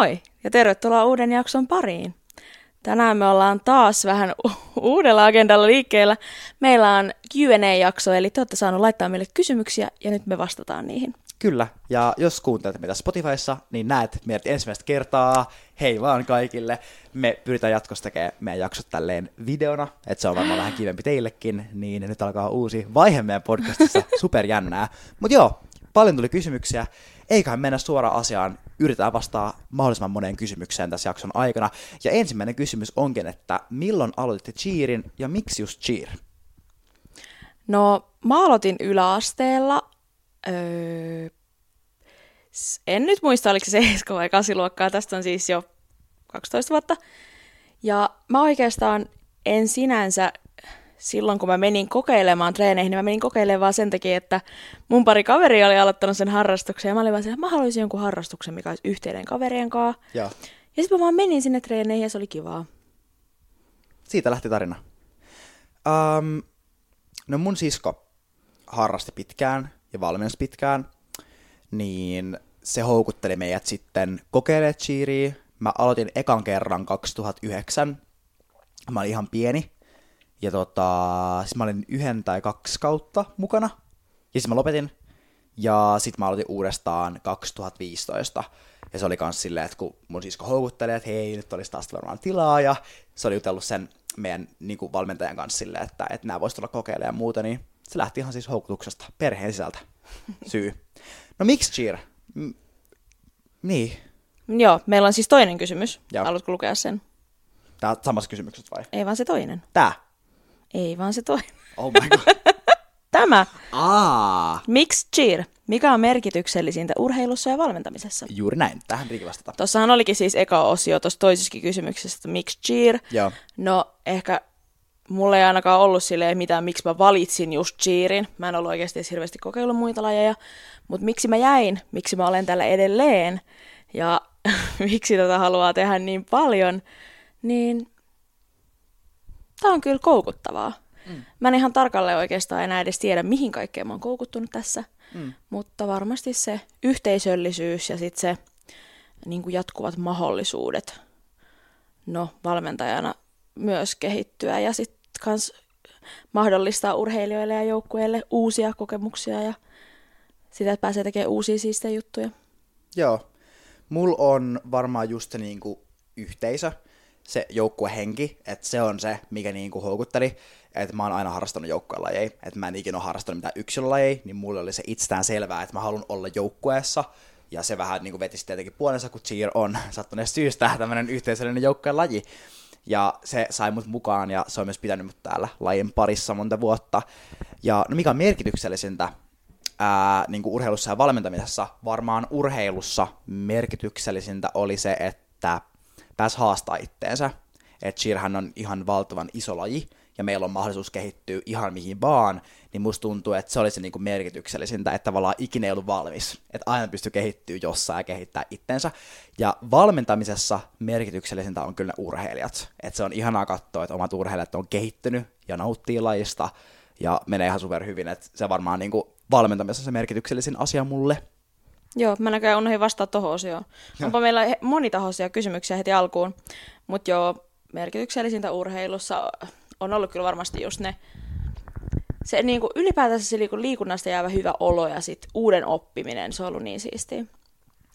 Moi ja tervetuloa uuden jakson pariin. Tänään me ollaan taas vähän uudella agendalla liikkeellä. Meillä on Q&A-jakso, eli te olette saaneet laittaa meille kysymyksiä ja nyt me vastataan niihin. Kyllä, ja jos kuuntelet meitä Spotifyssa, niin näet meidät ensimmäistä kertaa. Hei vaan kaikille. Me pyritään jatkossa tekemään meidän jaksot tälleen videona, että se on varmaan vähän kivempi teillekin, niin nyt alkaa uusi vaihe meidän podcastissa. Superjännää. Mutta joo, paljon tuli kysymyksiä. Eiköhän mennä suoraan asiaan. Yritetään vastata mahdollisimman moneen kysymykseen tässä jakson aikana. Ja ensimmäinen kysymys onkin, että milloin aloititte cheerin ja miksi just cheer? No, mä aloitin yläasteella. En nyt muista, oliko se 7 vai 8 luokkaa. Tästä on siis jo 12 vuotta. Ja mä oikeastaan en sinänsä silloin, kun mä menin kokeilemaan treeneihin, niin mä menin kokeilemaan vaan sen takia, että mun pari kaveria oli aloittanut sen harrastuksen. Ja mä olin vaan siellä, että mä haluaisin jonkun harrastuksen, mikä olisi yhteinen kaverien kanssa. Ja sitten mä vaan menin sinne treeneihin ja se oli kivaa. Siitä lähti tarina. No mun sisko harrasti pitkään ja valmensi pitkään, niin se houkutteli meidät sitten kokeilemaan cheeriä. Mä aloitin ekan kerran 2009. Mä olin ihan pieni. Ja siis mä olin 1 tai 2 kautta mukana. Ja siis mä lopetin. Ja sit mä aloitin uudestaan 2015. Ja se oli kans silleen, että kun mun sisko houkutteli, että hei, nyt olisi taas varmaan tilaa. Ja se oli jutellut sen meidän niin kuin valmentajan kanssa silleen, että nää vois tulla kokeilemaan ja muuta. Niin se lähti ihan siis houkutuksesta, perheen sisältä. Syy. No miksi cheer? Niin. Joo, meillä on siis toinen kysymys. Joo. Haluatko lukea sen? Tää on samassa kysymykset vai? Ei vaan se toinen. Tää? Ei vaan se toinen. Oh my god. Tämä. Miksi cheer? Mikä on merkityksellisintä urheilussa ja valmentamisessa? Juuri näin. Tähän Riikki vastata. Tuossahan olikin siis eka osio tuossa toisessakin kysymyksessä, että miksi cheer? Joo. No ehkä mulla ei ainakaan ollut silleen mitään, miksi mä valitsin just cheerin. Mä en ollut oikeasti edes hirveästi kokeillut muita lajeja. Mutta miksi mä jäin? Miksi mä olen täällä edelleen? Ja miksi tätä haluaa tehdä niin paljon? Niin tää on kyllä koukuttavaa. Mä en ihan tarkalleen oikeastaan enää edes tiedä, mihin kaikkeen mä oon koukuttunut tässä. Mutta varmasti se yhteisöllisyys ja sitten se niin kuin jatkuvat mahdollisuudet valmentajana myös kehittyä ja sitten kans mahdollistaa urheilijoille ja joukkueille uusia kokemuksia ja sitä, että pääsee tekemään uusia siistejä juttuja. Joo. Mulla on varmaan just se niinku yhteisö, se joukkuehenki, että se on se, mikä niinku houkutteli, että mä oon aina harrastanut joukkuelajeja, että mä en ikinä ole harrastanut mitään yksilölajeja, niin mulle oli se itsestään selvää, että mä haluan olla joukkueessa, ja se vähän niinku vetisi tietenkin puolensa, kun cheer on sattuneesta syystä tämmönen yhteisöllinen joukkuelaji. Ja se sai mut mukaan, ja se on myös pitänyt mut täällä lajin parissa monta vuotta. Ja no mikä on merkityksellisintä niin kuin urheilussa ja valmentamisessa? Varmaan urheilussa merkityksellisintä oli se, että pääsi haastaa itteensä. Että cheerhän on ihan valtavan iso laji, ja meillä on mahdollisuus kehittyä ihan mihin vaan, niin musta tuntuu, että se oli se niin kuin merkityksellisintä, että tavallaan ikinä ei ollut valmis. Että aina pystyy kehittyä jossain ja kehittää itsensä. Ja valmentamisessa merkityksellisintä on kyllä ne urheilijat. Että se on ihanaa katsoa, että omat urheilijat on kehittynyt ja nauttii lajista ja menee ihan superhyvin. Että se varmaan niin kuin valmentamisessa on se merkityksellisin asia mulle. Joo, mä näköjään unohdin vastaa tohon osioon. Onpa meillä monitahoisia kysymyksiä heti alkuun. Mutta joo, merkityksellisintä urheilussa on ollut kyllä varmasti just ne, se niin kuin ylipäätänsä se liikunnasta jäävä hyvä olo ja sit uuden oppiminen, se on ollut niin siistiä.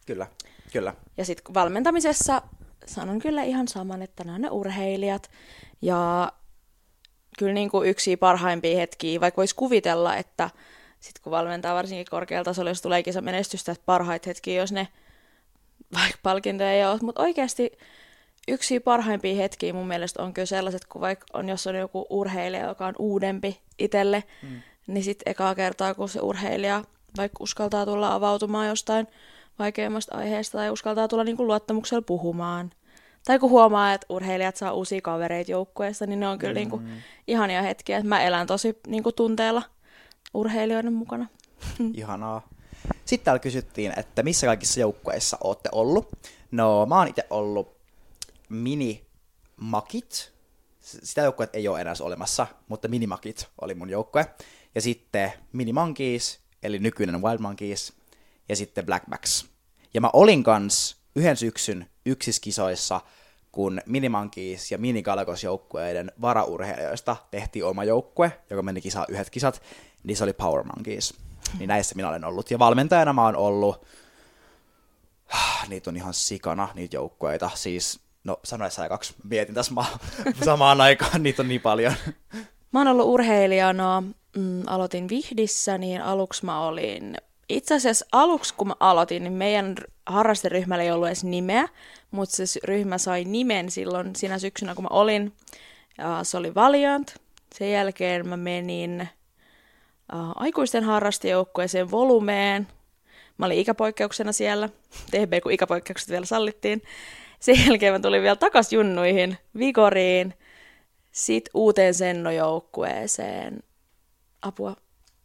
Kyllä, kyllä. Ja sit valmentamisessa sanon kyllä ihan saman, että nämä on ne urheilijat. Ja kyllä niin kuin yksi parhaimpia hetkiä, vaikka voisi kuvitella, että sit kun valmentaa varsinkin korkealla tasolla, jos tulee kisa menestystä, että parhaita hetkiä, jos ne vaikka palkintoja ei ole, mutta oikeasti yksi parhaimpia hetkiä mun mielestä on kyllä sellaiset, kun vaikka on, jos on joku urheilija, joka on uudempi itselle, niin sitten ekaa kertaa, kun se urheilija vaikka uskaltaa tulla avautumaan jostain vaikeammasta aiheesta tai uskaltaa tulla niin kuin luottamuksella puhumaan. Tai kun huomaa, että urheilijat saa uusia kavereita joukkueessa, niin ne on kyllä niin kuin ihania hetkiä. Mä elän tosi niin kuin tunteella urheilijoiden mukana. Ihanaa. Sitten täällä kysyttiin, että missä kaikissa joukkueissa ootte ollut? No, mä oon itse ollut Minimakit. Sitä joukkuetta ei ole enää olemassa, mutta Minimakit oli mun joukkue. Ja sitten Minimonkeys, eli nykyinen Wild Monkeys. Ja sitten Black Max. Ja mä olin kans yhden syksyn yksiskisoissa, kun Minimonkeys ja mini Galagot joukkueiden varaurheilijoista tehtiin oma joukkue, joka meni kisaan yhdet kisat, niin se oli Power Monkeys. Niin näissä minä olen ollut. Ja valmentajana mä oon ollut, niitä on ihan sikana, niitä joukkueita. Siis, no sanoessa ja kaksi, mietin tässä samaan aikaan, niitä on niin paljon. Mä oon ollut urheilijana, aloitin Vihdissä, niin aluksi mä olin... Itse asiassa aluksi, kun mä aloitin, niin meidän harrasteryhmällä ei ollut edes nimeä, mutta se ryhmä sai nimen silloin sinä syksynä, kun mä olin. Ja se oli Valiant. Sen jälkeen mä menin aikuisten harrastejoukkueeseen Volumeen. Mä olin ikäpoikkeuksena siellä. THB, kun ikäpoikkeukset vielä sallittiin. Sen jälkeen mä tulin vielä takas junnuihin, Vigoriin, sit uuteen Senno-joukkueeseen. Apua.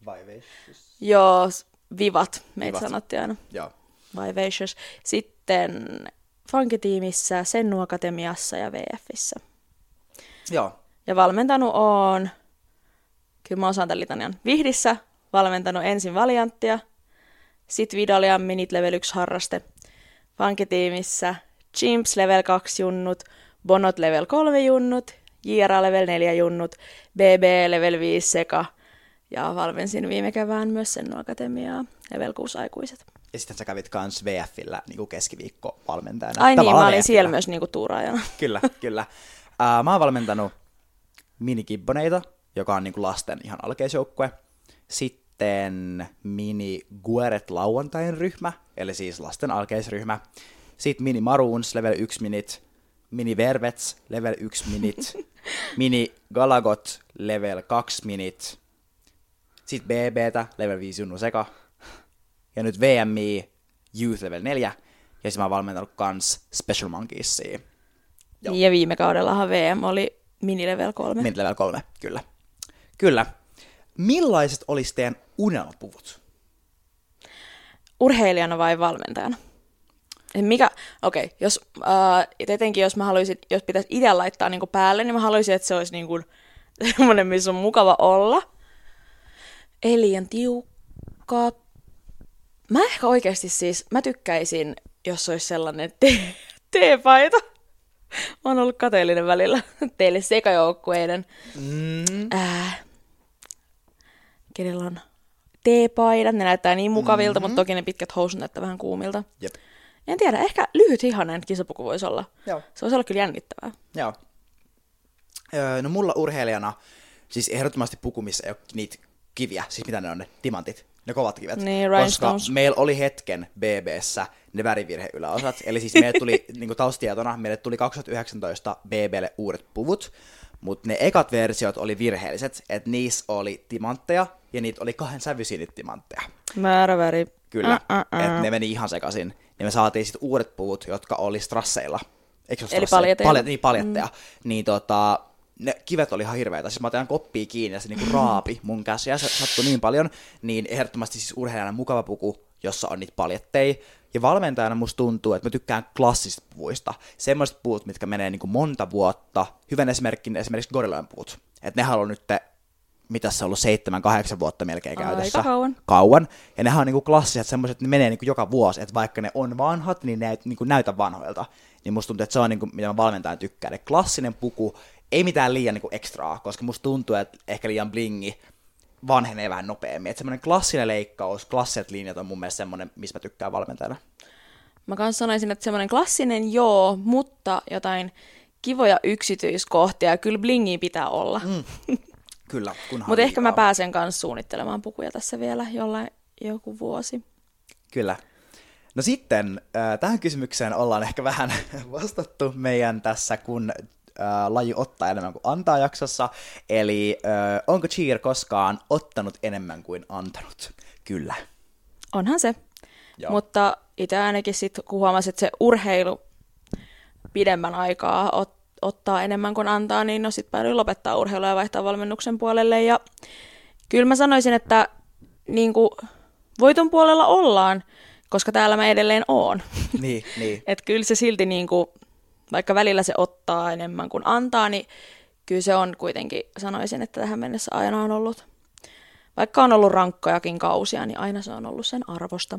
Vivacious. Joo, Vibhat, meitä sanottiin aina. Joo. Vivacious. Sitten funkitiimissä, Sennoakatemiassa ja VFissä. Joo. Ja valmentanut on, kyllä mä osaan tämän litanian, Vihdissä, valmentanut ensin Valianttia, sitten Vidalian minit level 1 harraste, funkitiimissä, Chimps level 2 junnut, Bonot level 3 junnut, Jira level 4 junnut, BB level 5 seka, ja valmensin viime kevään myös Sennoakatemiaa, level 6 aikuiset. Ja sitten sä kävit kans VF:llä niin keskiviikko valmentajana. Ai tavallaan niin, mä olin VF:llä siellä myös niin tuuraajana. Kyllä, kyllä. Mä oon valmentanut minikibboneita, joka on niin lasten ihan alkeisjoukkue. Sitten mini Gueret lauantain ryhmä, eli siis lasten alkeisryhmä. Sitten mini Maroons, level 1 minit. Mini vervets, level 1 minit. Mini Galagot, level 2 minit. Sitten BBtä, level 5 junnu seka. Ja nyt VMI, youth level 4. Ja sitten mä oon valmentanut kans Special Monkeysia. Joo. Ja viime kaudellahan VM oli mini level 3. Mini level 3, kyllä. Kyllä. Millaiset olisi teidän unelmapuvut? Urheilijana vai valmentajana? Okei, jos tietenkin jos mä haluaisin, jos pitäisi itse laittaa niinku päälle, niin mä haluaisin, että se olisi niinku semmoinen, missä on mukava olla. Ei liian tiukkaa. Mä ehkä oikeasti siis, mä tykkäisin, jos olisi sellainen teepaita. Mä oon ollut kateellinen välillä teille sekajoukkueiden. Kenellä on teepaidat, ne näyttää niin mukavilta, mutta toki ne pitkät housut näyttää vähän kuumilta. Jep. En tiedä, ehkä lyhyt hihanen kisapuku voisi olla. Joo. Se voisi olla kyllä jännittävää. Joo. No mulla urheilijana, siis ehdottomasti puku, missä ei ole niitä kiviä, siis mitä ne on, ne timantit, ne kovat kivet. Niin, koska meillä oli hetken BB:ssä ne värivirheyläosat, eli siis meille tuli niinku taustatietona, meille tuli 2019 BB:lle uudet puvut, mutta ne ekat versiot oli virheelliset, että niissä oli timantteja ja niitä oli 2 sävyisiä niitä timantteja. Määrä väri. Kyllä, että ne meni ihan sekaisin. Niin me saatiin sitten uudet puvut, jotka oli strasseilla. Eikö se ole strasseilla? Paljatteja. Niin ne kivet oli ihan hirveitä. Siis mä otin koppia kiinni ja se niinku raapi mun käsiä. Se sattui niin paljon. Niin ehdottomasti siis urheilijana mukava puku, jossa on niitä paljatteja. Ja valmentajana musta tuntuu, että mä tykkään klassisista puvuista. Semmoiset puut, mitkä menee niinku monta vuotta. Hyvän esimerkkinä esimerkiksi gorillojen puut. Että nehän on nyt... Mitä se on ollut 7-8 vuotta melkein käytössä. Aika kauan. Ja nehän on niinku klassiset semmoiset, että ne menee niinku joka vuosi, että vaikka ne on vanhat, niin ne ei niinku näytä vanhoilta. Niin musta tuntuu, että se on niinku, mitä mä valmentajan tykkään. Eli klassinen puku, ei mitään liian niinku ekstraa, koska musta tuntuu, että ehkä liian blingi vanhenee vähän nopeammin. Että semmoinen klassinen leikkaus, klassiset linjat on mun mielestä semmoinen, missä mä tykkään valmentajana. Mä kans sanoisin, että semmoinen klassinen joo, mutta jotain kivoja yksityiskohtia. Kyllä blingiä pitää olla. Kyllä, mutta ehkä mä pääsen kanssa suunnittelemaan pukuja tässä vielä jollain joku vuosi. Kyllä. No sitten tähän kysymykseen ollaan ehkä vähän vastattu meidän tässä, kun laji ottaa enemmän kuin antaa jaksossa. Eli onko cheer koskaan ottanut enemmän kuin antanut? Kyllä. Onhan se. Joo. Mutta itse ainakin sitten, kun huomasin, että se urheilu pidemmän aikaa ottaa enemmän kuin antaa, niin no sit päädyin lopettaa urheilua ja vaihtaa valmennuksen puolelle. Ja kyllä mä sanoisin, että niinku voiton puolella ollaan, koska täällä mä edelleen oon. Niin. Että kyllä se silti, niinku, vaikka välillä se ottaa enemmän kuin antaa, niin kyllä se on kuitenkin, sanoisin, että tähän mennessä aina on ollut, vaikka on ollut rankkojakin kausia, niin aina se on ollut sen arvosta.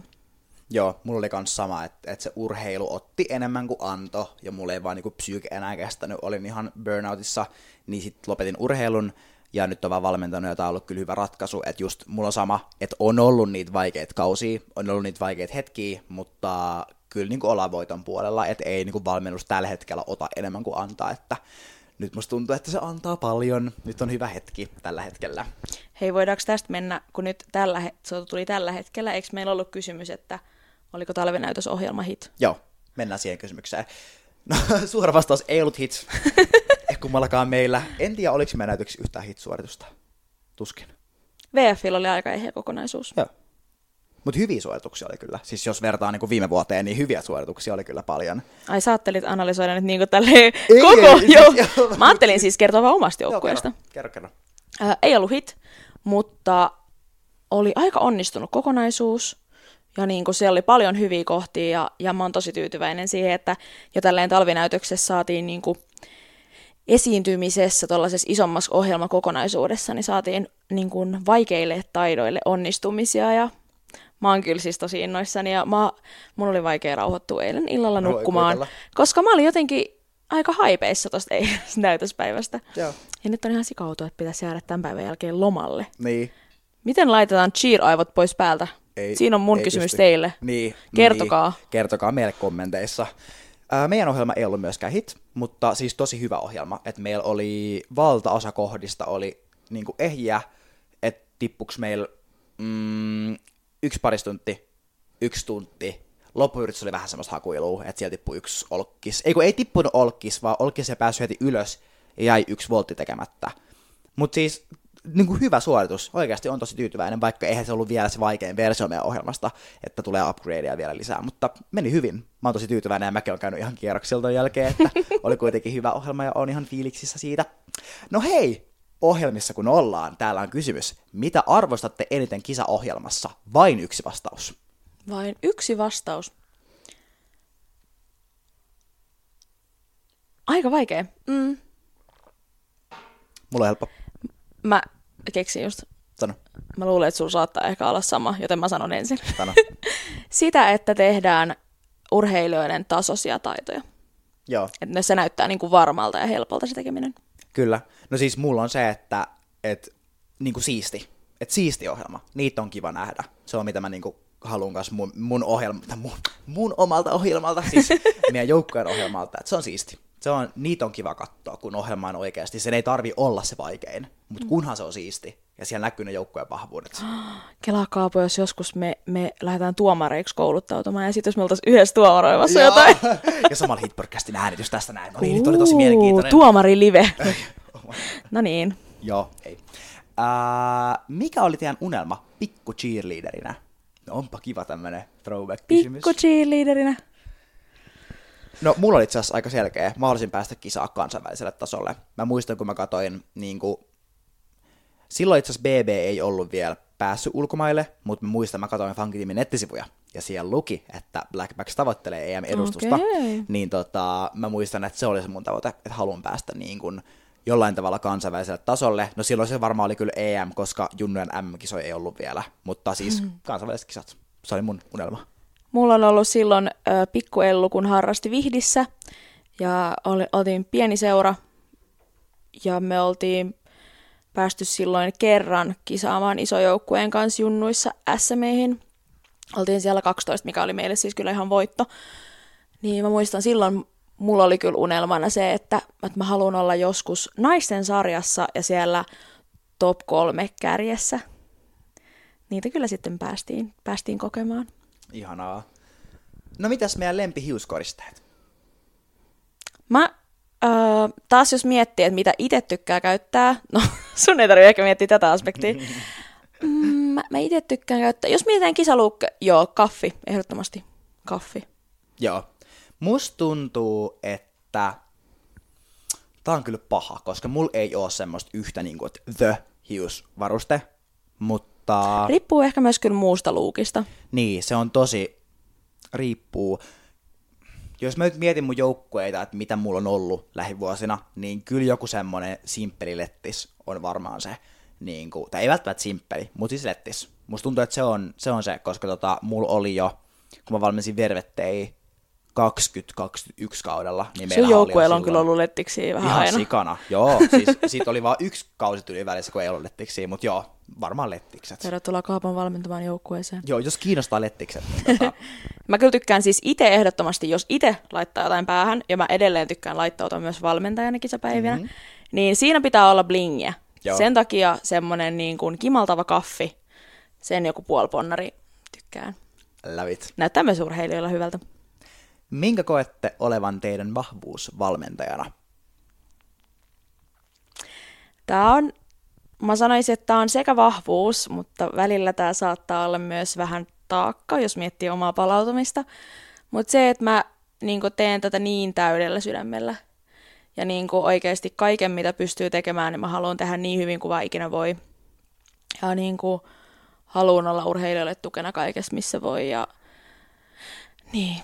Joo, mulla oli kans sama, että se urheilu otti enemmän kuin anto, ja mulla ei vaan niinku psyyke enää kestänyt, olin ihan burnoutissa, niin sit lopetin urheilun, ja nyt on vaan valmentanut, ja tää on ollut kyllä hyvä ratkaisu, että just mulla on sama, että on ollut niitä vaikeita kausia, on ollut niitä vaikeita hetkiä, mutta kyllä niinku ollaan voiton puolella, että ei niinku valmennus tällä hetkellä ota enemmän kuin antaa, että nyt musta tuntuu, että se antaa paljon. Nyt on hyvä hetki tällä hetkellä. Hei, voidaanko tästä mennä, kun nyt se tuli tällä hetkellä, eikö meillä ollut kysymys, että oliko talvenäytösohjelma hit? Joo, mennään siihen kysymykseen. No, suora vastaus ei ollut hit. Kummallakaan meillä. En tiedä, oliko me näytöksi yhtään hit-suoritusta. Tuskin. VF:llä oli aika ehjä kokonaisuus. Joo. Mutta hyviä suorituksia oli kyllä. Siis jos vertaa niinku viime vuoteen, niin hyviä suorituksia oli kyllä paljon. Ai, sä ajattelit analysoida nyt niinku tälleen koko joukkueesta. Mä ajattelin siis kertoa vaan omasta joukkueesta. Joo, kerro. Ei ollut hit, mutta oli aika onnistunut kokonaisuus. Ja niinku siellä oli paljon hyviä kohtia ja mä oon tosi tyytyväinen siihen, että jo tälleen talvinäytöksessä saatiin niinku esiintymisessä tuollaisessa isommassa ohjelmakokonaisuudessa, niin saatiin niinku vaikeille taidoille onnistumisia ja mä oon kyllä siis tosi innoissani ja mun oli vaikea rauhoittua eilen illalla nukkumaan, koska mä olin jotenkin aika haipeissa tosta näytöspäivästä. Joo. Ja nyt on ihan sikautua, että pitäisi jäädä tämän päivän jälkeen lomalle. Niin. Miten laitetaan cheer-aivot pois päältä? Ei, siinä on mun kysymys pysty. Teille. Niin, kertokaa. Niin, kertokaa meille kommenteissa. Meidän ohjelma ei ollut myöskään hit, mutta siis tosi hyvä ohjelma. Et meillä oli valtaosa kohdista oli niinku ehjiä, että tippuks meillä... Yksi paristuntti, yksi tunti. Loppuyritys oli vähän semmoista hakuilua, että siellä tippui yksi olkkis. Ei tippunut olkkis, vaan olkkis ei päässyt heti ylös ja jäi yksi voltti tekemättä. Mutta siis niin kuin hyvä suoritus. Oikeasti on tosi tyytyväinen, vaikka eihän se ollut vielä se vaikein versio meidän ohjelmasta, että tulee upgradeja vielä lisää. Mutta meni hyvin. Mä oon tosi tyytyväinen ja mäkin oon käynyt ihan kierroksilla ton jälkeen, että oli kuitenkin hyvä ohjelma ja oon ihan fiiliksissä siitä. No hei! Ohjelmissa kun ollaan, täällä on kysymys, mitä arvostatte eniten kisaohjelmassa? Vain yksi vastaus. Vain yksi vastaus. Aika vaikea. Mulla on helppo. Mä keksin just. Sano. Mä luulen, että sulla saattaa ehkä olla sama, joten mä sanon ensin. Sano. Sitä, että tehdään urheilijoiden tasoisia taitoja. Joo. Että se näyttää niin kuin varmalta ja helpolta se tekeminen. Kyllä. No siis mulla on se, että niinku siisti. Että siisti ohjelma. Niitä on kiva nähdä. Se on mitä mä niinku haluan kanssa mun omalta ohjelmalta, siis meidän joukkojen ohjelmalta. Että se on siisti. Niitä on kiva katsoa, kun ohjelma on oikeasti. Sen ei tarvi olla se vaikein, mutta kunhan se on siisti. Ja siellä näkyy ne joukkojen vahvuudet. Kelaa Kaapo, jos joskus me lähdetään tuomareiksi kouluttautumaan, ja sitten jos me oltaisiin yhdessä tuomaroimassa jotain. Ja samalla Hitpodcastin äänitys tästä näin. No niin, nyt oli tosi mielenkiintoinen. Tuomari live. No niin. Joo, ei. Mikä oli teidän unelma pikku cheerleaderinä? No onpa kiva tämmönen throwback-kysymys. Pikku cheerleaderinä. No, mulla oli itse asiassa aika selkeä. Mä halusin päästä kisaa kansainväliselle tasolle. Mä muistan, kun mä katsoin niinku... Silloin itse asiassa BB ei ollut vielä päässyt ulkomaille, mutta mä katsoin Funkitiimin nettisivuja, ja siellä luki, että Black Max tavoittelee EM-edustusta. Okay. Niin mä muistan, että se oli se mun tavoite, että haluan päästä niin kuin jollain tavalla kansainväliselle tasolle. No silloin se varmaan oli kyllä EM, koska junnujen MM-kisoja ei ollut vielä, mutta siis kansainväliset kisat, se oli mun unelma. Mulla on ollut silloin pikku Ellu, kun harrasti Vihdissä, ja oltiin pieni seura, ja me oltiin päästy silloin kerran kisaamaan isojoukkueen kanssa junnuissa SM:ihin. Oltiin siellä 12, mikä oli meille siis kyllä ihan voitto. Niin mä muistan silloin, mulla oli kyllä unelmana se, että mä haluan olla joskus naisten sarjassa ja siellä top 3 kärjessä. Niitä kyllä sitten päästiin kokemaan. Ihanaa. No mitäs meidän lempihiuskoristeet? Taas jos miettii, että mitä itse tykkää käyttää, no sun ei tarvitse ehkä miettiä tätä aspektia. Mä itse tykkään käyttää, jos mietitään kisaluukka, joo, kaffi, ehdottomasti kaffi. Joo, musta tuntuu, että tää on kyllä paha, koska mulla ei oo semmoista yhtä niin kuin the-hiusvaruste, mutta... Riippuu ehkä myös kyllä muusta luukista. Niin, se on tosi, riippuu... Jos mä nyt mietin mun joukkueita, että mitä mulla on ollut lähivuosina, niin kyllä joku semmoinen simppeli lettis on varmaan se, niin kuin, tai ei välttämättä simppeli, mutta siis lettis. Musta tuntuu, että se on se, koska mulla oli jo kun mä valmensin vervettejä 2021 kaudella, niin meillä oli joukkueella on kyllä ollut lettiksiä vähän ihan aina. Ihan sikana, joo. Siis siitä oli vaan yksi kausi tuli välissä, kun ei ollut lettiksiä, mutta joo, varmaan lettikset. Tervetuloa Kaapan valmentamaan joukkueeseen. Joo, jos kiinnostaa lettikset. Niin mä kyllä tykkään siis itse ehdottomasti, jos itse laittaa jotain päähän, ja mä edelleen tykkään laittautua myös valmentajana kisapäivinä, niin siinä pitää olla blingiä. Joo. Sen takia semmoinen niin kuin kimaltava kaffi, sen joku puolponnari tykkään. Lävit. Näyttää myös urheilijoilla hyvältä. Minkä koette olevan teidän vahvuus valmentajana? Tämä on, mä sanoisin, että tämä on sekä vahvuus, mutta välillä tämä saattaa olla myös vähän taakka, jos miettii omaa palautumista. Mutta se, että mä niin kun teen tätä niin täydellä sydämellä ja niin kun oikeasti kaiken, mitä pystyy tekemään, niin mä haluan tehdä niin hyvin kuin vaan ikinä voi. Ja niin kun haluan olla urheilijoille tukena kaikessa, missä voi. Ja... niin.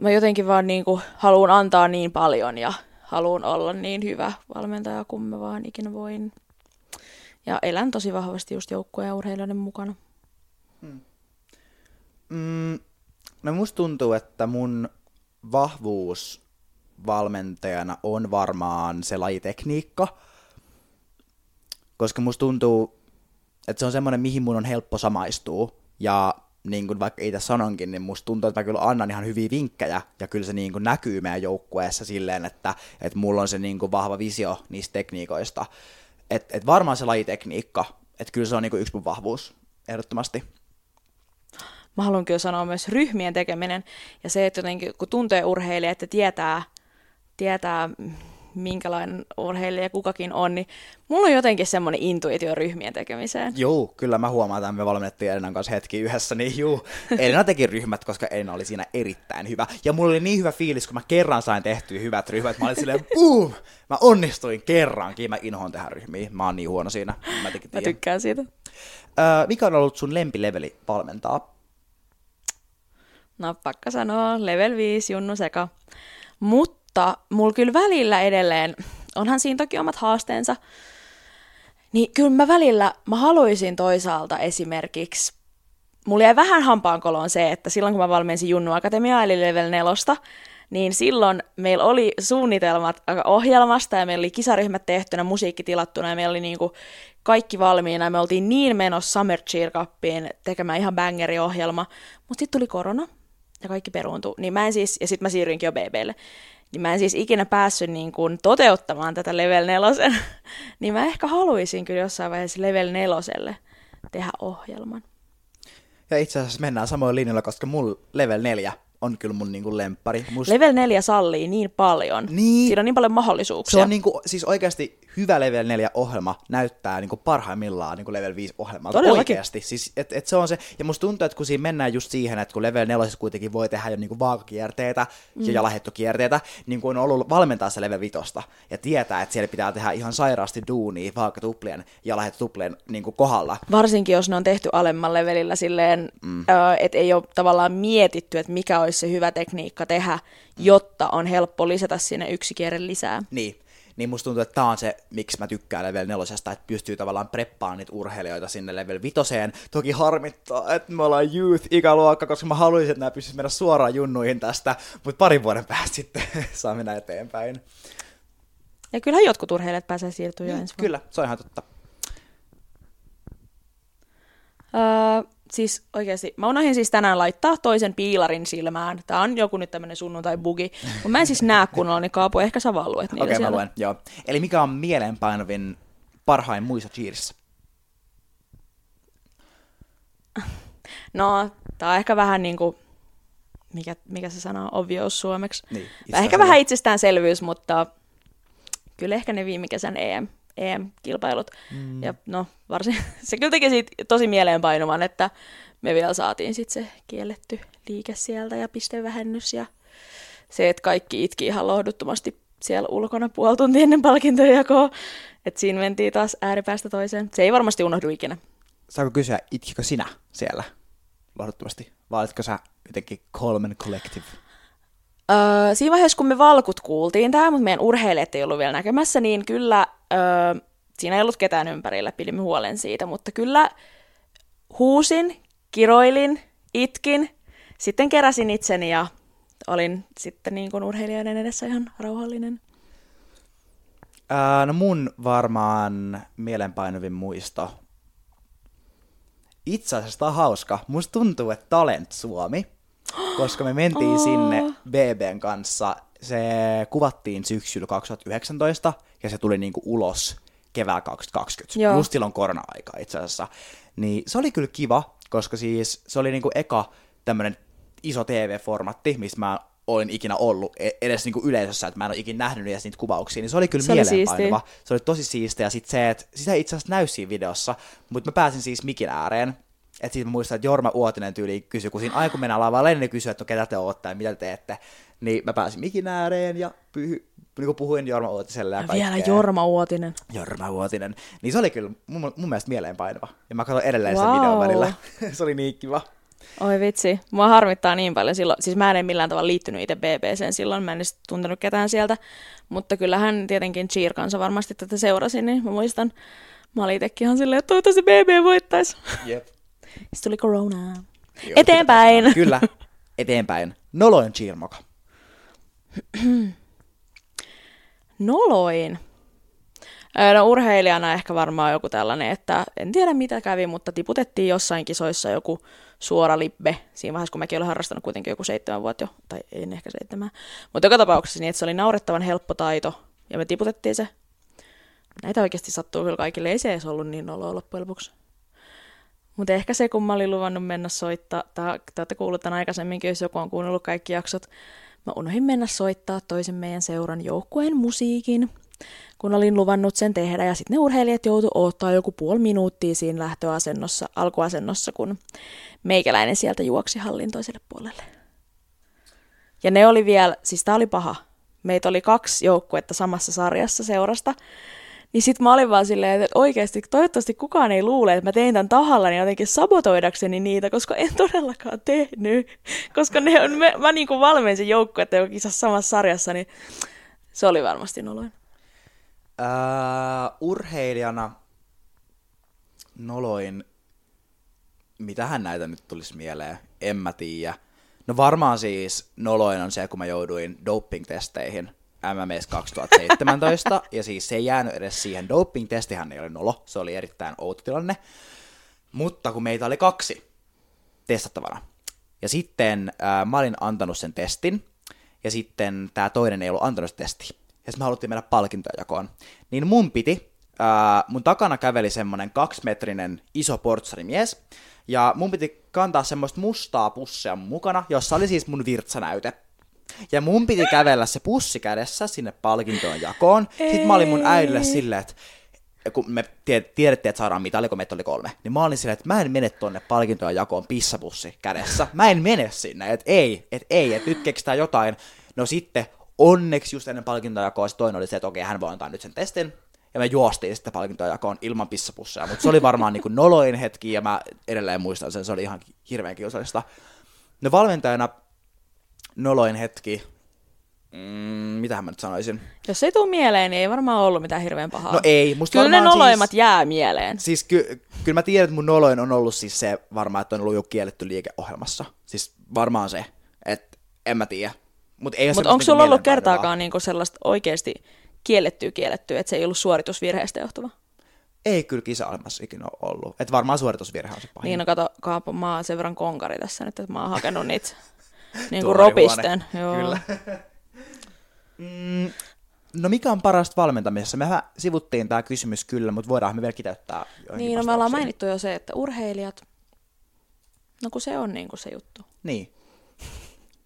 Mä jotenkin vaan niinku haluan antaa niin paljon ja haluan olla niin hyvä valmentaja kuin mä vaan ikinä voin. Ja elän tosi vahvasti just joukkueen ja urheilijoiden mukana. No musta tuntuu, että mun vahvuus valmentajana on varmaan se lajitekniikka. Koska musta tuntuu, että se on semmoinen, mihin mun on helppo samaistua ja... niin kuin vaikka itse sanonkin, niin musta tuntuu, että mä kyllä annan ihan hyviä vinkkejä, ja kyllä se niin kuin näkyy meidän joukkueessa silleen, että mulla on se niin kuin vahva visio niistä tekniikoista. Että varmaan se lajitekniikka, että kyllä se on niin kuin yksi mun vahvuus, ehdottomasti. Mä haluan kyllä sanoa myös ryhmien tekeminen, ja se, että jotenkin kun tuntee urheilija, että tietää minkälainen urheilija kukakin on, niin mulla on jotenkin semmoinen intuitio ryhmien tekemiseen. Joo, kyllä mä huomaan tämän, me valmennettiin Elinan kanssa hetki yhdessä, niin juu, Elina teki ryhmät, koska Elina oli siinä erittäin hyvä. Ja mulla oli niin hyvä fiilis, kun mä kerran sain tehtyä hyvät ryhmät, mä olin silleen, boom, mä onnistuin kerrankin, mä inhoon tähän ryhmiin, mä oon niin huono siinä. Mä tykkään siitä. Mikä on ollut sun lempileveli valmentaa? No pakka sanoa, level 5, Junnu Seka. Mutta mulla kyllä välillä edelleen, onhan siinä toki omat haasteensa, niin kyllä mä välillä, mä haluaisin toisaalta esimerkiksi, mulla jäi vähän hampaankoloon se, että silloin kun mä valmensin Junnuakatemiaa eli level 4, niin silloin meillä oli suunnitelmat ohjelmasta ja meillä oli kisaryhmät tehtynä, musiikki tilattuna ja meillä oli niinku kaikki valmiina ja me oltiin niin menossa Summer Cheer Cupiin tekemään ihan bangeri-ohjelma, mutta sitten tuli korona. Ja kaikki peruuntui, niin mä en siis, ja sitten mä siirryinkin jo BBlle, niin mä en siis ikinä päässyt niin kuin toteuttamaan tätä level 4, niin mä ehkä haluaisin kyllä jossain vaiheessa level 4 tehdä ohjelman. Ja itse asiassa mennään samoin linjalla, koska mun level 4 on kyllä mun niin kuin lemppari. Level 4 sallii niin paljon, niin, siinä on niin paljon mahdollisuuksia. Se on niin kuin, siis oikeasti hyvä level 4 ohjelma näyttää niin kuin parhaimmillaan niin kuin level 5 ohjelmalta. Todellakin. Oikeasti. Siis, et se on se. Ja musta tuntuu, että kun siinä mennään just siihen, että kun level 4 kuitenkin voi tehdä jo niin kuin vaakakierteitä ja jalahettokierteitä, niin kuin on ollut valmentaa se level 5 ja tietää, että siellä pitää tehdä ihan sairaasti duunia vaakatuplien ja jalahettotuplien niin kuin kohdalla. Varsinkin, jos ne on tehty alemman levelillä silleen, että ei ole tavallaan mietitty, että mikä olisi se hyvä tekniikka tehdä, jotta on helppo lisätä sinne yksi kierre lisää. Niin musta tuntuu, että tää on se, miksi mä tykkään level 4, että pystyy tavallaan preppaamaan niitä urheilijoita sinne level 5. Toki harmittaa, että me ollaan youth-ikäluokka, koska mä haluaisin, että nää pystyis mennä suoraan junnuihin tästä, mutta 2 vuoden päästä sitten saa mennä eteenpäin. Ja kyllähän jotkut urheilijat pääsee siirtyä jo ensi vuonna. Kyllä, se on ihan totta. Siis oikeasti, mä unohdin siis tänään laittaa toisen piilarin silmään. Tää on joku nyt tämmönen sunnuntai-bugi. Mutta mä en siis näe kunnolla, niin Kaapu, ehkä sä vaan luet niitä. Okei, mä luen, joo. Eli mikä on mieleenpainovin parhain muisto cheerissä? No, tää on ehkä vähän niinku, mikä se sana on, obvious suomeksi. Niin, ehkä vähän itsestäänselvyys, mutta kyllä ehkä ne viime kesän EM-kilpailut. Ja no, se kyllä teki siitä tosi mieleenpainuman, että me vielä saatiin sitten se kielletty liike sieltä ja pistevähennys ja se, että kaikki itki ihan lohduttomasti siellä ulkona puoli tuntia ennen palkintojen jakoa. Että siinä mentiin taas ääripäästä toiseen. Se ei varmasti unohdu ikinä. Saako kysyä, itkikö sinä siellä lohduttomasti? Vai olitko sä jotenkin calm and collective? Siinä vaiheessa, kun me valkut kuultiin tämä, mutta meidän urheilijat ei ollut vielä näkemässä, niin kyllä siinä ei ollut ketään ympärillä, pidimme huolen siitä, mutta kyllä huusin, kiroilin, itkin, sitten keräsin itseni ja olin sitten niin kuin urheilijoiden edessä ihan rauhallinen. No mun varmaan mielenpainuvin muisto. Itse asiassa tämä on hauska. Musta tuntuu, että Talent Suomi, koska me mentiin sinne BBn kanssa. Se kuvattiin syksyllä 2019 ja se tuli niinku ulos keväällä 2020. Joo. Just silloin korona-aika itse asiassa. Niin se oli kyllä kiva, koska siis se oli niinku eka tämmönen iso TV-formaatti, missä mä olin ikinä ollut edes niinku yleisössä, että mä en ole ikinä nähnyt edes niitä kuvauksia, niin se oli kyllä mielenpainuva. Se oli tosi siistiä. Ja sitten se, että sitä itse asiassa näy siinä videossa, mutta mä pääsin siis mikin ääreen. Että sitten mä muistan, että Jorma Uotinen tyyli kysyi, kun siinä aina mennään lavalle, niin ne kysyi, että no ketä te ootte ja mitä te teette. Niin mä pääsin mikin ääreen ja niin puhuin Jorma Uotiselle ja kaikkea. Vielä Jorma Uotinen. Jorma Uotinen. Niin se oli kyllä mun mielestä mieleenpainuva. Ja mä katsoin edelleen sen videon välillä. Se oli niin kiva. Oi vitsi, mua harmittaa niin paljon silloin, siis mä en millään tavalla liittynyt itse BBCen silloin, mä en edes tuntenut ketään sieltä, mutta kyllähän tietenkin Cheer kanssa varmasti tätä seurasi, niin mä muistan, mä olin itsekin ihan silleen, että toivottavasti BB voittaisi. Jep. Sitten tuli koronaa. Eteenpäin! Kyllä, eteenpäin. Noloin Cheer-moka. Noloin? No urheilijana ehkä varmaan joku tällainen, että en tiedä mitä kävi, mutta tiputettiin jossain kisoissa joku suora lippe. Siinä vaiheessa, kun mäkin olen harrastanut kuitenkin joku 7 vuotta jo, tai ei ehkä 7. Mutta joka tapauksessa niin, että se oli naurettavan helppo taito, ja me tiputettiin se. Näitä oikeasti sattuu kyllä kaikille, ei se edes ollut niin noloa loppujen lopuksi. Mutta ehkä se, kun mä olin luvannut mennä soittaa, te olette kuullut tämän aikaisemminkin, jos joku on kuunnellut kaikki jaksot, mä unohdin mennä soittaa toisen meidän seuran joukkueen musiikin, kun olin luvannut sen tehdä, ja sitten ne urheilijat joutu odottaa joku puoli minuuttia siinä lähtöasennossa, alkuasennossa, kun meikäläinen sieltä juoksi hallin toiselle puolelle. Ja ne oli vielä, siis tää oli paha, meitä oli 2 joukkuetta samassa sarjassa seurasta, niin sit mä olin vaan silleen, että oikeesti toivottavasti kukaan ei luule, että mä tein tän tahallani jotenkin sabotoidakseni niitä, koska en todellakaan tehnyt, koska mä niinku valmensin joukkuetta joka kisassa samassa sarjassa, niin se oli varmasti noloin. Urheilijana noloin, mitähän näitä nyt tulisi mieleen, en mä tiedä. No varmaan siis noloin on se, kun mä jouduin doping-testeihin MMS 2017, ja siis se ei jäänyt edes siihen. Doping-testihän ei ole nolo, se oli erittäin outo tilanne, mutta kun meitä oli 2 testattavana, ja sitten mä olin antanut sen testin, ja sitten tää toinen ei ollut antanut testiä. Ja sitten me haluttiin mennä palkintojakoon. Niin mun piti, mun takana käveli semmonen 2-metrinen iso portsarimies, ja mun piti kantaa semmoista mustaa pussia mukana, jossa oli siis mun virtsanäyte. Ja mun piti kävellä se pussi kädessä sinne palkintoon jakoon. Sitten mä olin mun äidille silleen, että kun me tiedettiin, että saadaan mitali, kun meitä oli 3, niin mä olin silleen, että mä en mene tonne palkintojen jakoon pissapussi kädessä. Mä en mene sinne, että nyt keksitään jotain. No sitten onneksi just ennen palkintojakoa se toinen oli se, että okei, hän voi antaa nyt sen testin. Ja me juostiin sitten palkintojakoon ilman pissapusseja. Mutta se oli varmaan niin kuin noloin hetki ja mä edelleen muistan sen, se oli ihan hirveän kiusallista. No valmentajana noloin hetki. Mitähän mä nyt sanoisin? Jos ei tule mieleen, niin ei varmaan ollut mitään hirveän pahaa. No ei. Musta kyllä ne noloimat siis jää mieleen. Siis kyllä mä tiedän, että mun noloin on ollut siis se varmaan, että on ollut jo kielletty liikeohjelmassa. Siis varmaan se, että en mä tiedä. Mutta onko sulla ollut kertaakaan niinku sellaista oikeasti kiellettyä, että se ei ollut suoritusvirheestä johtuva? Ei kyllä kisa-olemassa ikinä ollut. Että varmaan suoritusvirhe on se pahin. Niin, no kato, Kaapo, mä oon sen verran konkari tässä nyt, että mä oon hakenut niitä niinku ropisten. Joo. Kyllä. No mikä on parasta valmentamisessa? Mehän sivuttiin tämä kysymys kyllä, mutta voidaan me vielä kiteyttää. Niin, no me ollaan mainittu jo se, että urheilijat, no kun se on niin kuin se juttu. Niin.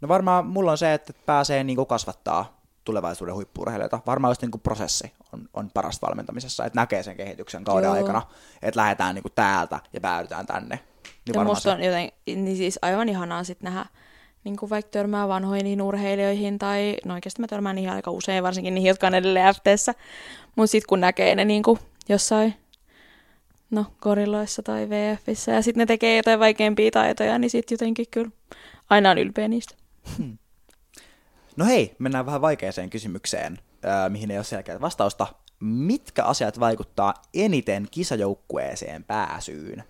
No varmaan mulla on se, että pääsee niin kuin kasvattaa tulevaisuuden huippu-urheilijoita. Varmaan just niin kuin prosessi on parasta valmentamisessa, että näkee sen kehityksen kauden aikana, että lähdetään niin kuin täältä ja päädytään tänne. Niin musta on joten, niin siis aivan ihanaa sitten nähdä, niin kuin vaikka törmää vanhoihin urheilijoihin tai no oikeasti mä törmään niihin aika usein, varsinkin niihin, jotka on edelleen FT:ssä. Mut sit kun näkee ne niin kuin jossain no gorilloissa tai VFissä ja sit ne tekee jotain vaikeampia taitoja, niin sit jotenkin kyllä aina on ylpeä niistä. No hei, mennään vähän vaikeaseen kysymykseen, mihin ei ole selkeää vastausta. Mitkä asiat vaikuttaa eniten kisajoukkueeseen pääsyyn?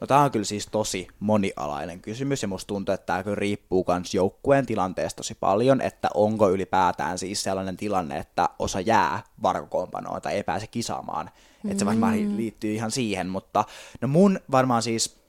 No tämä on kyllä siis tosi monialainen kysymys, ja musta tuntuu, että tämä kyllä riippuu myös joukkueen tilanteesta tosi paljon, että onko ylipäätään siis sellainen tilanne, että osa jää varkokoonpanoon tai ei pääse kisaamaan. Että se varmaan liittyy ihan siihen, mutta no mun varmaan siis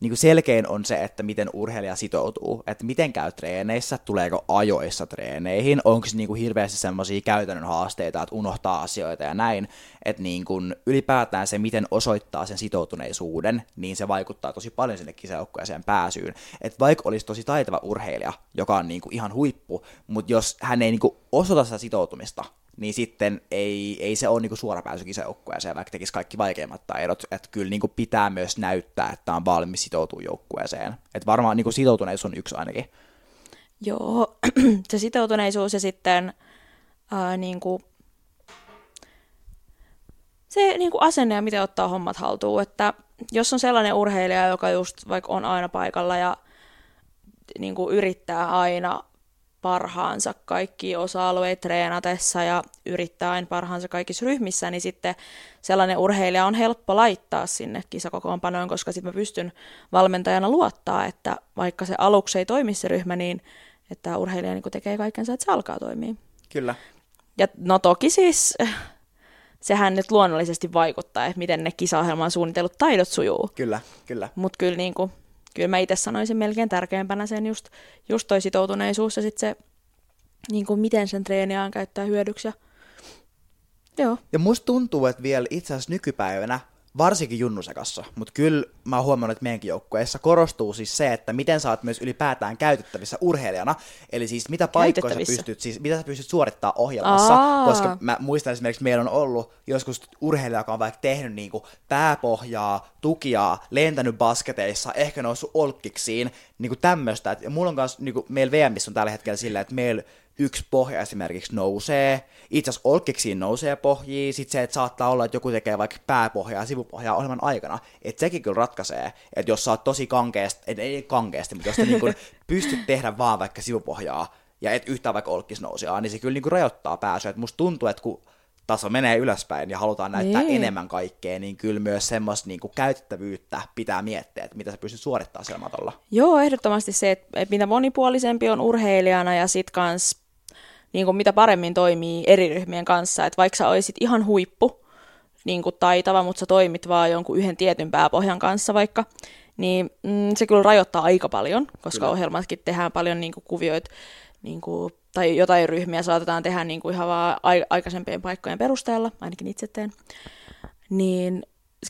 niin kuin selkein on se, että miten urheilija sitoutuu, että miten käy treeneissä, tuleeko ajoissa treeneihin, onko se niin kuin hirveästi semmoisia käytännön haasteita, että unohtaa asioita ja näin, että niin kuin ylipäätään se, miten osoittaa sen sitoutuneisuuden, niin se vaikuttaa tosi paljon sinne kisajoukkueeseen pääsyyn, että vaikka olisi tosi taitava urheilija, joka on niin kuin ihan huippu, mutta jos hän ei niin kuin osoita sitä sitoutumista, niin sitten ei se ole niinku suora pääsy kisajoukkueeseen, vaikka tekisi kaikki vaikeimmat taidot. Että kyllä niinku pitää myös näyttää, että on valmis sitoutua joukkueeseen. Että varmaan niinku sitoutuneisuus on yksi ainakin. Joo, se sitoutuneisuus ja sitten se asenne ja miten ottaa hommat haltuun. Että jos on sellainen urheilija, joka just vaikka on aina paikalla ja niinku yrittää aina parhaansa kaikki osa-alueet treenatessa ja yrittää aina parhaansa kaikissa ryhmissä, niin sitten sellainen urheilija on helppo laittaa sinne kisakokoonpanoon, koska sitten mä pystyn valmentajana luottaa, että vaikka se aluksi ei toimi se ryhmä, niin että urheilija niin tekee kaikkensa, että se alkaa toimia. Kyllä. Ja no toki siis sehän nyt luonnollisesti vaikuttaa, että miten ne kisaohjelman suunnitellut taidot sujuu. Kyllä, kyllä. Mutta kyllä niin kuin kyllä mä itse sanoisin melkein tärkeimpänä sen just toi sitoutuneisuus ja sitten se, niin kuin miten sen treeniaan käyttää hyödyksi. Joo. Ja musta tuntuu, että vielä itse asiassa nykypäivänä, varsinkin junnusekassa, mutta kyllä mä oon huomannut, että meidänkin joukkueessa korostuu siis se, että miten sä oot myös ylipäätään käytettävissä urheilijana, eli siis mitä paikkoja sä pystyt suorittaa ohjelmassa, koska mä muistan esimerkiksi, meillä on ollut joskus urheilija, joka on vaikka tehnyt niin kuin pääpohjaa, tukijaa, lentänyt basketeissa, ehkä noussut olkkiksiin, niin kuin tämmöistä, ja mulla on kanssa, niin kuin meillä VMissä on tällä hetkellä sillä, että meillä yksi pohja esimerkiksi nousee, itse asiassa olkkiksiin nousee pohjia, sitten se, että saattaa olla, että joku tekee vaikka pääpohjaa ja sivupohjaa ohjelman aikana, että sekin kyllä ratkaisee, että jos sä oot tosi ei kankeasti, mutta jos sä niin kun pystyt tehdä vaan vaikka sivupohjaa ja et yhtään vaikka olkkis nousijaa, niin se kyllä niin kun rajoittaa pääsyä, että musta tuntuu, että kun taso menee ylöspäin ja halutaan näyttää enemmän kaikkea, niin kyllä myös semmoista niin kuin käytettävyyttä pitää miettiä, että mitä sä pystyt suorittamaan siellä matolla. Joo, ehdottomasti se, että mitä monipuolisempi on urheilijana ja sit kans niin kuin mitä paremmin toimii eri ryhmien kanssa, että vaikka sä olisit ihan huippu, niin kuin taitava, mutta sä toimit vaan jonkun yhden tietyn pääpohjan kanssa vaikka, niin se kyllä rajoittaa aika paljon, koska kyllä ohjelmatkin tehdään paljon niin kuin kuvioita, niin kuin, tai jotain ryhmiä saatetaan tehdä niin kuin ihan vaan aikaisempien paikkojen perusteella, ainakin itse teen, niin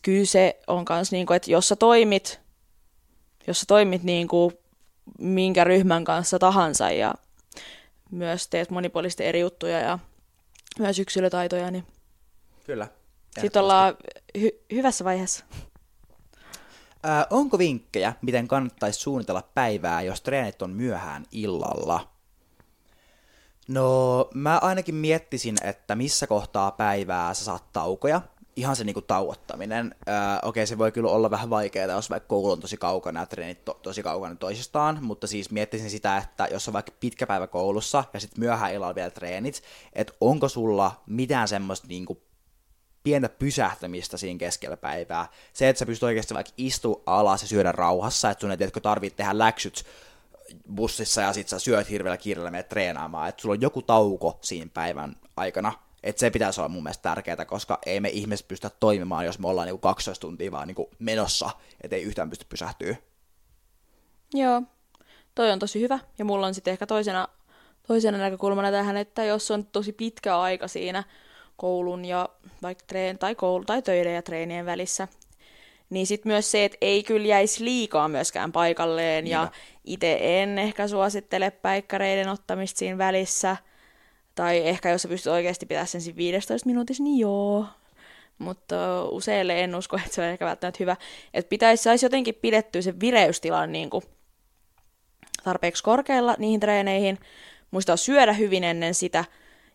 kyllä se on myös, niin kuin, että jos sä toimit niin kuin minkä ryhmän kanssa tahansa ja myös teet monipuolisesti eri juttuja ja myös yksilötaitoja, niin kyllä. Sitten ollaan hyvässä vaiheessa. Onko vinkkejä, miten kannattaisi suunnitella päivää, jos treenit on myöhään illalla? No, mä ainakin miettisin, että missä kohtaa päivää sä saat taukoja. Ihan se niinku tauottaminen. Okei, se voi kyllä olla vähän vaikeaa, jos vaikka koulu on tosi kaukana ja treenit tosi kaukana toisistaan, mutta siis miettisin sitä, että jos on vaikka pitkä päivä koulussa ja sitten myöhään illalla vielä treenit, että onko sulla mitään semmoista niinku pientä pysähtämistä siinä keskellä päivää. Se, että sä pystyt oikeasti vaikka istua alas ja syödä rauhassa, että sun ei tarvitse tehdä läksyt bussissa ja sit sä syöt hirveällä kiireellä menet treenaamaan, että sulla on joku tauko siinä päivän aikana. Että se pitäisi olla mun mielestä tärkeää, koska ei me ihmiset pystytä toimimaan, jos me ollaan niinku 12 tuntia vaan niinku menossa, ettei yhtään pysty pysähtyä. Joo, toi on tosi hyvä. Ja mulla on sitten ehkä toisena näkökulmana tähän, että jos on tosi pitkä aika siinä koulun ja vaikka koulu tai töiden ja treenien välissä, niin sitten myös se, että ei kyllä jäisi liikaa myöskään paikalleen. Niinpä. Ja itse en ehkä suosittele päikkäreiden ottamista siinä välissä. Tai ehkä jos sä pystyt oikeasti pitämään sen siinä 15 minuutissa, niin joo. Mutta useille en usko, että se on ehkä välttämättä hyvä. Että pitäisi saisi jotenkin pidettyä sen vireystilan niin kuin tarpeeksi korkealla niihin treeneihin. Muistaa syödä hyvin ennen sitä.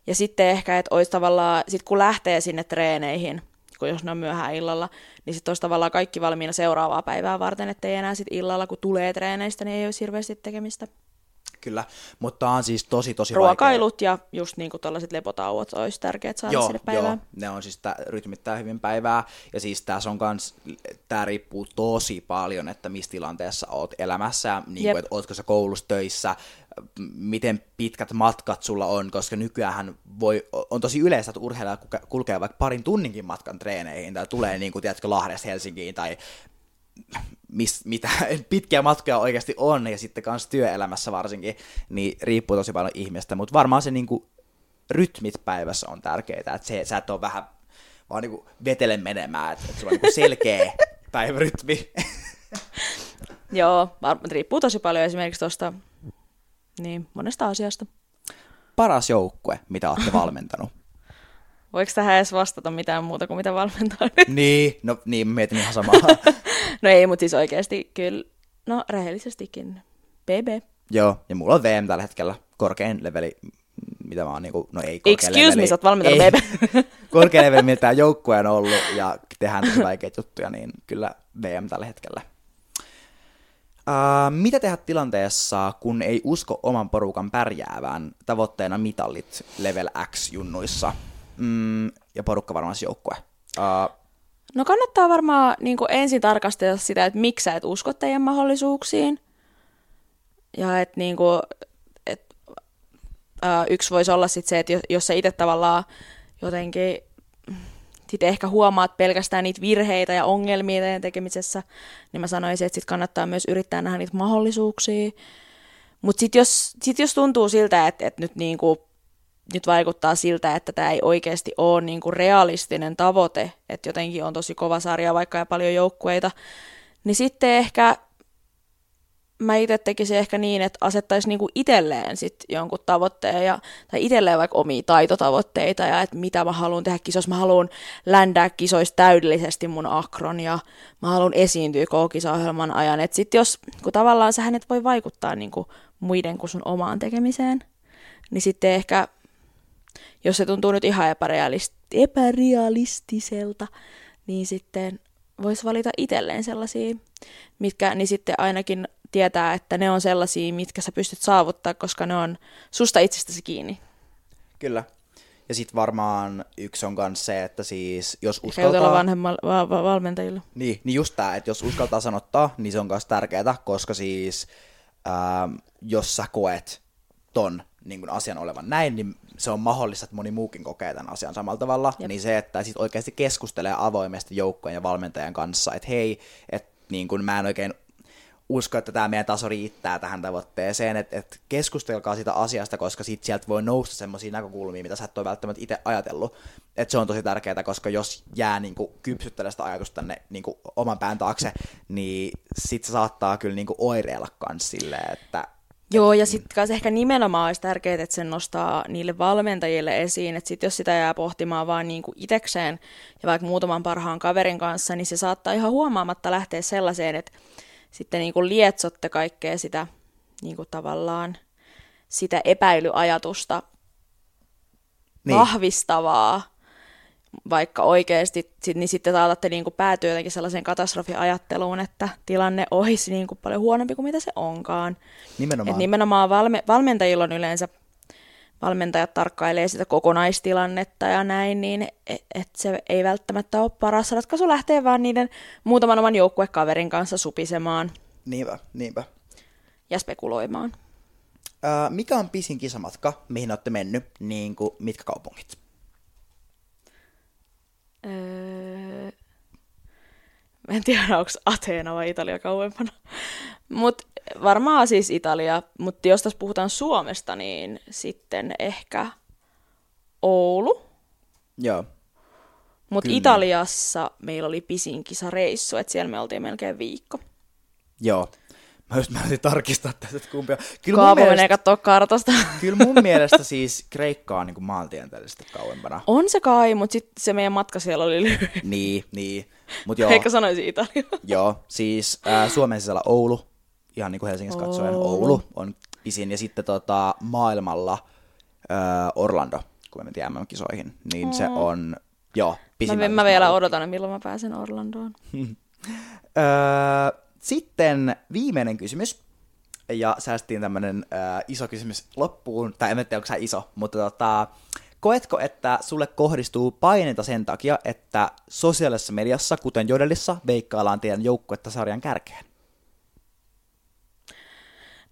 Ja sitten ehkä, että olisi tavallaan, sit kun lähtee sinne treeneihin, kun jos ne on myöhään illalla, niin sitten olisi tavallaan kaikki valmiina seuraavaa päivää varten, ettei enää sitten illalla, kun tulee treeneistä, niin ei olisi hirveästi tekemistä. kyllä, mutta on siis tosi ruokailut vaikea. Ja just niin kuin tällaiset lepotauot olisi tärkeät saada sinne päivään. Joo, ne on siis rytmittää hyvin päivää ja siis tässä on kans, tää riippuu tosi paljon, että missä tilanteessa oot elämässä, niin kuin, että ootko sä koulussa töissä, miten pitkät matkat sulla on, koska nykyäänhän on tosi yleistä, että urheilija kulkee vaikka parin tunninkin matkan treeneihin, tai tulee niin kuin, tiedätkö, Lahdesta Helsinkiin, tai mitä pitkiä matkoja oikeasti on, ja sitten kanssa työelämässä varsinkin, niin riippuu tosi paljon ihmistä, mutta varmaan se niin kuin, rytmit päivässä on tärkeää, että sä et ole vähän vaan niin kuin vetele menemään, että sulla on niin selkeä päivärytmi. Joo, riippuu tosi paljon esimerkiksi tuosta niin, monesta asiasta. Paras joukkue, mitä olette valmentanut? Voiko tähän edes vastata mitään muuta kuin mitä valmentaa nyt? Niin, no niin, mietin ihan samaa. No ei, mutta siis oikeasti kyllä, no rehellisestikin, BB. Joo, ja mulla on VM tällä hetkellä, korkein leveli, mitä mä oon niinku, no ei korkein leveli. Excuse me, sä oot valmentanut BB. Korkein leveli, mitä tää joukkue on ollut, ja tehdään tosi vaikeita juttuja, niin kyllä VM tällä hetkellä. Mitä tehdä tilanteessa, kun ei usko oman porukan pärjäävän, tavoitteena mitallit level X junnuissa? Ja porukka varmaan se joukkue. No kannattaa varmaan niin kuin ensin tarkastella sitä, että miksi sä et usko teidän mahdollisuuksiin. Ja että niin kuin, yksi voisi olla sit se, että jos sä itse tavallaan jotenkin sit ehkä huomaat pelkästään niitä virheitä ja ongelmia teidän tekemisessä, niin mä sanoisin, että sit kannattaa myös yrittää nähdä niitä mahdollisuuksia. Mutta sitten jos tuntuu siltä, että nyt niinku nyt vaikuttaa siltä, että tämä ei oikeasti ole niinku realistinen tavoite, että jotenkin on tosi kova sarja vaikka ja paljon joukkueita, niin sitten ehkä mä itse tekisin ehkä niin, että asettaisi niinku itselleen sit jonkun tavoitteen tai itselleen vaikka omia taitotavoitteita ja että mitä mä haluan tehdä kisoissa. Mä haluan ländää kisoissa täydellisesti mun akron ja mä haluan esiintyä koko kisaohjelman ajan. Et sit jos, kun tavallaan sähän et voi vaikuttaa niinku muiden kuin sun omaan tekemiseen, niin sitten ehkä jos se tuntuu nyt ihan epärealistiselta, niin sitten voisi valita itselleen sellaisia, mitkä niin sitten ainakin tietää, että ne on sellaisia, mitkä sä pystyt saavuttaa, koska ne on susta itsestäsi kiinni. Kyllä. Ja sitten varmaan yksi on myös se, että siis jos uskaltaa valmentajilla. Niin just tämä, että jos uskaltaa sanottaa, niin se on myös tärkeää, koska siis jos sä koet ton niin kun asian olevan näin, niin se on mahdollista, että moni muukin kokee tämän asian samalla tavalla, niin se, että sit oikeasti keskustelee avoimesti joukkojen ja valmentajan kanssa, että hei, että niin kun mä en oikein usko, että tämä meidän taso riittää tähän tavoitteeseen, että keskustelkaa siitä asiasta, koska sit sieltä voi nousta semmoisia näkökulmia, mitä sä et ole välttämättä itse ajatellut, että se on tosi tärkeää, koska jos jää niin kun kypsyttelee sitä ajatusta tänne niin kun oman pään taakse, niin sit se saattaa kyllä niin kun oireilla kans silleen, että joo, ja sitten ehkä nimenomaan olisi tärkeää, että sen nostaa niille valmentajille esiin, että sit jos sitä jää pohtimaan vaan niinku itekseen ja vaikka muutaman parhaan kaverin kanssa, niin se saattaa ihan huomaamatta lähteä sellaiseen, että sitten niinku lietsotte kaikkea sitä niinku tavallaan sitä epäilyajatusta vahvistavaa, vaikka oikeasti, niin sitten saatatte niinku päätyä jotenkin sellaiseen katastrofiajatteluun, että tilanne olisi niinku paljon huonompi kuin mitä se onkaan. Nimenomaan. Et nimenomaan valmentajilla on yleensä, valmentajat tarkkailee sitä kokonaistilannetta ja näin, niin että se ei välttämättä ole paras ratkaisu lähteä vaan niiden muutaman oman joukkuekaverin kanssa supisemaan. Niinpä. Ja spekuloimaan. Mikä on pisin kisamatka, mihin olette mennyt, niin kuin mitkä kaupungit? Mä en tiedä, onko Ateena vai Italia kauempana. Mut varmaan siis Italia, mutta jos tässä puhutaan Suomesta, niin sitten ehkä Oulu. Joo. Mut kyllä. Italiassa meillä oli pisin kisareissu, että siellä me oltiin melkein viikko. Joo. Mä just määrätin tarkistaa tästä, että kumpi on. Kaapo menee katsoa kartasta. Kyllä mun mielestä siis Kreikka on niin kuin maantieteellisesti kauempana. On se kai, mutta sitten se meidän matka siellä oli lyhyt. Niin. Mut joo. Ehkä sanoisin Italia. Joo, siis Suomen sisällä Oulu, ihan niin kuin Helsingissä katsoen Oulu on pisin. Ja sitten maailmalla Orlando, kun me mentiin MM-kisoihin, niin se on, joo, pisin. Mä vielä odotan, milloin mä pääsen Orlandoon. Sitten viimeinen kysymys. ja säästiin tämmönen iso kysymys loppuun, tai en tiedä, onko sä iso, mutta koetko, että sulle kohdistuu paineita sen takia, että sosiaalisessa mediassa, kuten Jodelissa, veikkaillaan teidän joukkuetta sarjan kärkeen?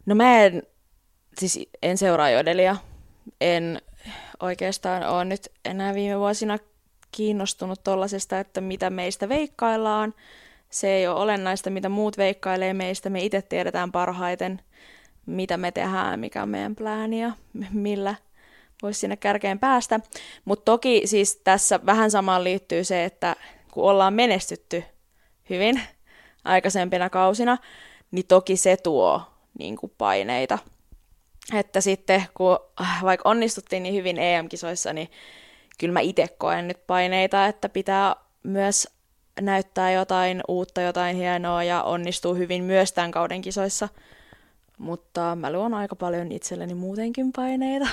No mä en seuraa Jodelia, en oikeastaan ole nyt enää viime vuosina kiinnostunut tollasesta, että mitä meistä veikkaillaan. Se ei ole olennaista, mitä muut veikkailee meistä. Me itse tiedetään parhaiten, mitä me tehdään, mikä on meidän plääni ja millä voisi sinne kärkeen päästä. Mutta toki siis tässä vähän samaan liittyy se, että kun ollaan menestytty hyvin aikaisempina kausina, niin toki se tuo niin kuin paineita. Että sitten kun vaikka onnistuttiin niin hyvin EM-kisoissa, niin kyllä mä itse koen nyt paineita, että pitää myös näyttää jotain uutta, jotain hienoa ja onnistuu hyvin myös tämän kauden kisoissa. Mutta mä luon aika paljon itselleni muutenkin paineita.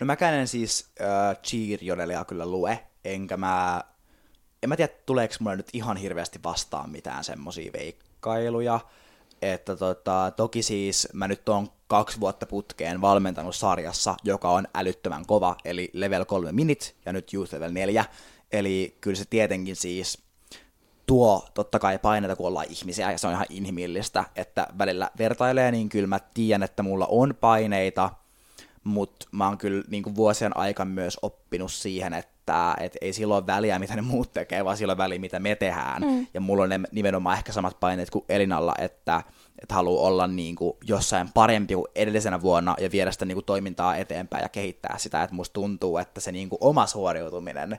No mäkään en siis cheer-jodelia kyllä lue, enkä mä... En mä tiedä, tuleeko mulle nyt ihan hirveästi vastaan mitään semmosia veikkailuja. Että toki siis mä nyt oon 2 vuotta putkeen valmentanut sarjassa, joka on älyttömän kova, eli level 3 minit ja nyt youth level 4. Eli kyllä se tietenkin siis tuo totta kai paineita, kun ollaan ihmisiä, ja se on ihan inhimillistä, että välillä vertailee, niin kyllä mä tiedän, että mulla on paineita, mutta mä oon kyllä niin kuin vuosien aikaan myös oppinut siihen, että ei sillä ole väliä, mitä ne muut tekee, vaan sillä on väliä, mitä me tehdään. Ja mulla on nimenomaan ehkä samat paineet kuin Elinalla, että haluaa olla niin kuin jossain parempi kuin edellisenä vuonna ja viedä sitä niin kuin toimintaa eteenpäin ja kehittää sitä. Että musta tuntuu, että se niin kuin oma suoriutuminen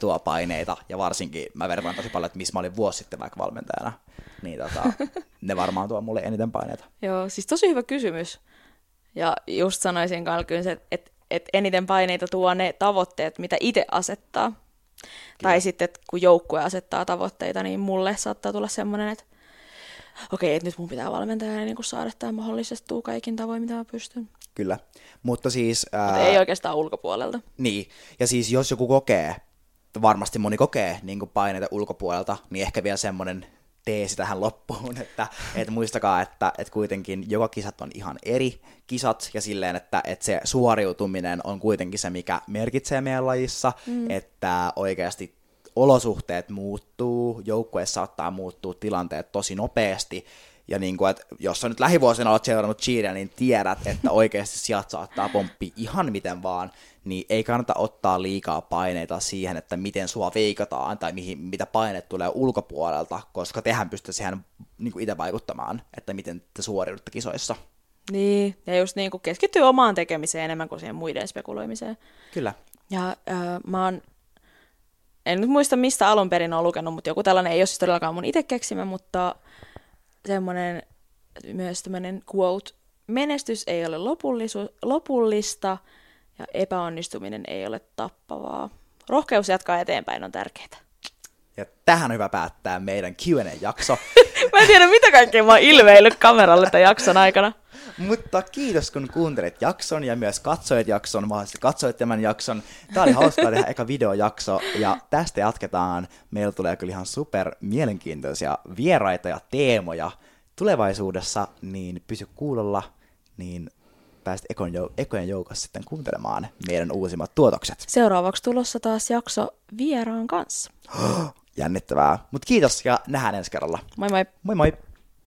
tuo paineita, ja varsinkin mä vertaan tosi paljon, että missä mä olin vuosi sitten vaikka valmentajana, niin ne varmaan tuo mulle eniten paineita. Joo, siis tosi hyvä kysymys. Ja just sanoisin kyllä, että eniten paineita tuo ne tavoitteet, mitä itse asettaa. Kyllä. Tai sitten, että kun joukkue asettaa tavoitteita, niin mulle saattaa tulla semmoinen, että okei, että nyt mun pitää valmentajana niin saada tämä mahdollisestuu kaikin tavoin, mitä mä pystyn. Kyllä, mutta siis... Mutta ei oikeastaan ulkopuolelta. Niin, ja siis jos joku kokee, varmasti moni kokee niin paineita ulkopuolelta, niin ehkä vielä semmoinen teesi tähän loppuun, että muistakaa, että kuitenkin joka kisat on ihan eri kisat, ja silleen, että se suoriutuminen on kuitenkin se, mikä merkitsee meidän lajissa, että oikeasti olosuhteet muuttuu, joukkueessa saattaa muuttua tilanteet tosi nopeasti, ja niin kuin, että jos sä nyt lähivuosina oot seurannut cheeria, niin tiedät, että oikeasti sieltä saattaa pomppi ihan miten vaan, niin ei kannata ottaa liikaa paineita siihen, että miten sua veikataan tai mitä paine tulee ulkopuolelta, koska tehän pystyy siihen niin kuin itse vaikuttamaan, että miten te suoriudutte kisoissa. Niin, ja just niin kuin keskittyy omaan tekemiseen enemmän kuin siihen muiden spekuloimiseen. Kyllä. Ja en nyt muista, mistä alun perin olen lukenut, mutta joku tällainen ei ole siis todellakaan mun itse keksimä, mutta semmoinen myös tämmöinen quote, menestys ei ole lopullista ja epäonnistuminen ei ole tappavaa. Rohkeus jatkaa eteenpäin on tärkeää. Ja tähän on hyvä päättää meidän Q&A-jakso. Mä en tiedä, mitä kaikkea mä oon ilmeillyt kameralle tämän jakson aikana. Mutta kiitos, kun kuuntelit jakson ja myös katsoit jakson, mahdollisesti katsoit tämän jakson. Tää oli hauskaa tehdä eka videojakso, ja tästä jatketaan. Meillä tulee kyllä ihan super mielenkiintoisia vieraita ja teemoja tulevaisuudessa, niin pysy kuulolla, niin pääset ekojen joukossa sitten kuuntelemaan meidän uusimmat tuotokset. Seuraavaksi tulossa taas jakso vieraan kanssa. Jännittävää, mutta kiitos ja nähdään ensi kerralla. Moi moi! Moi moi!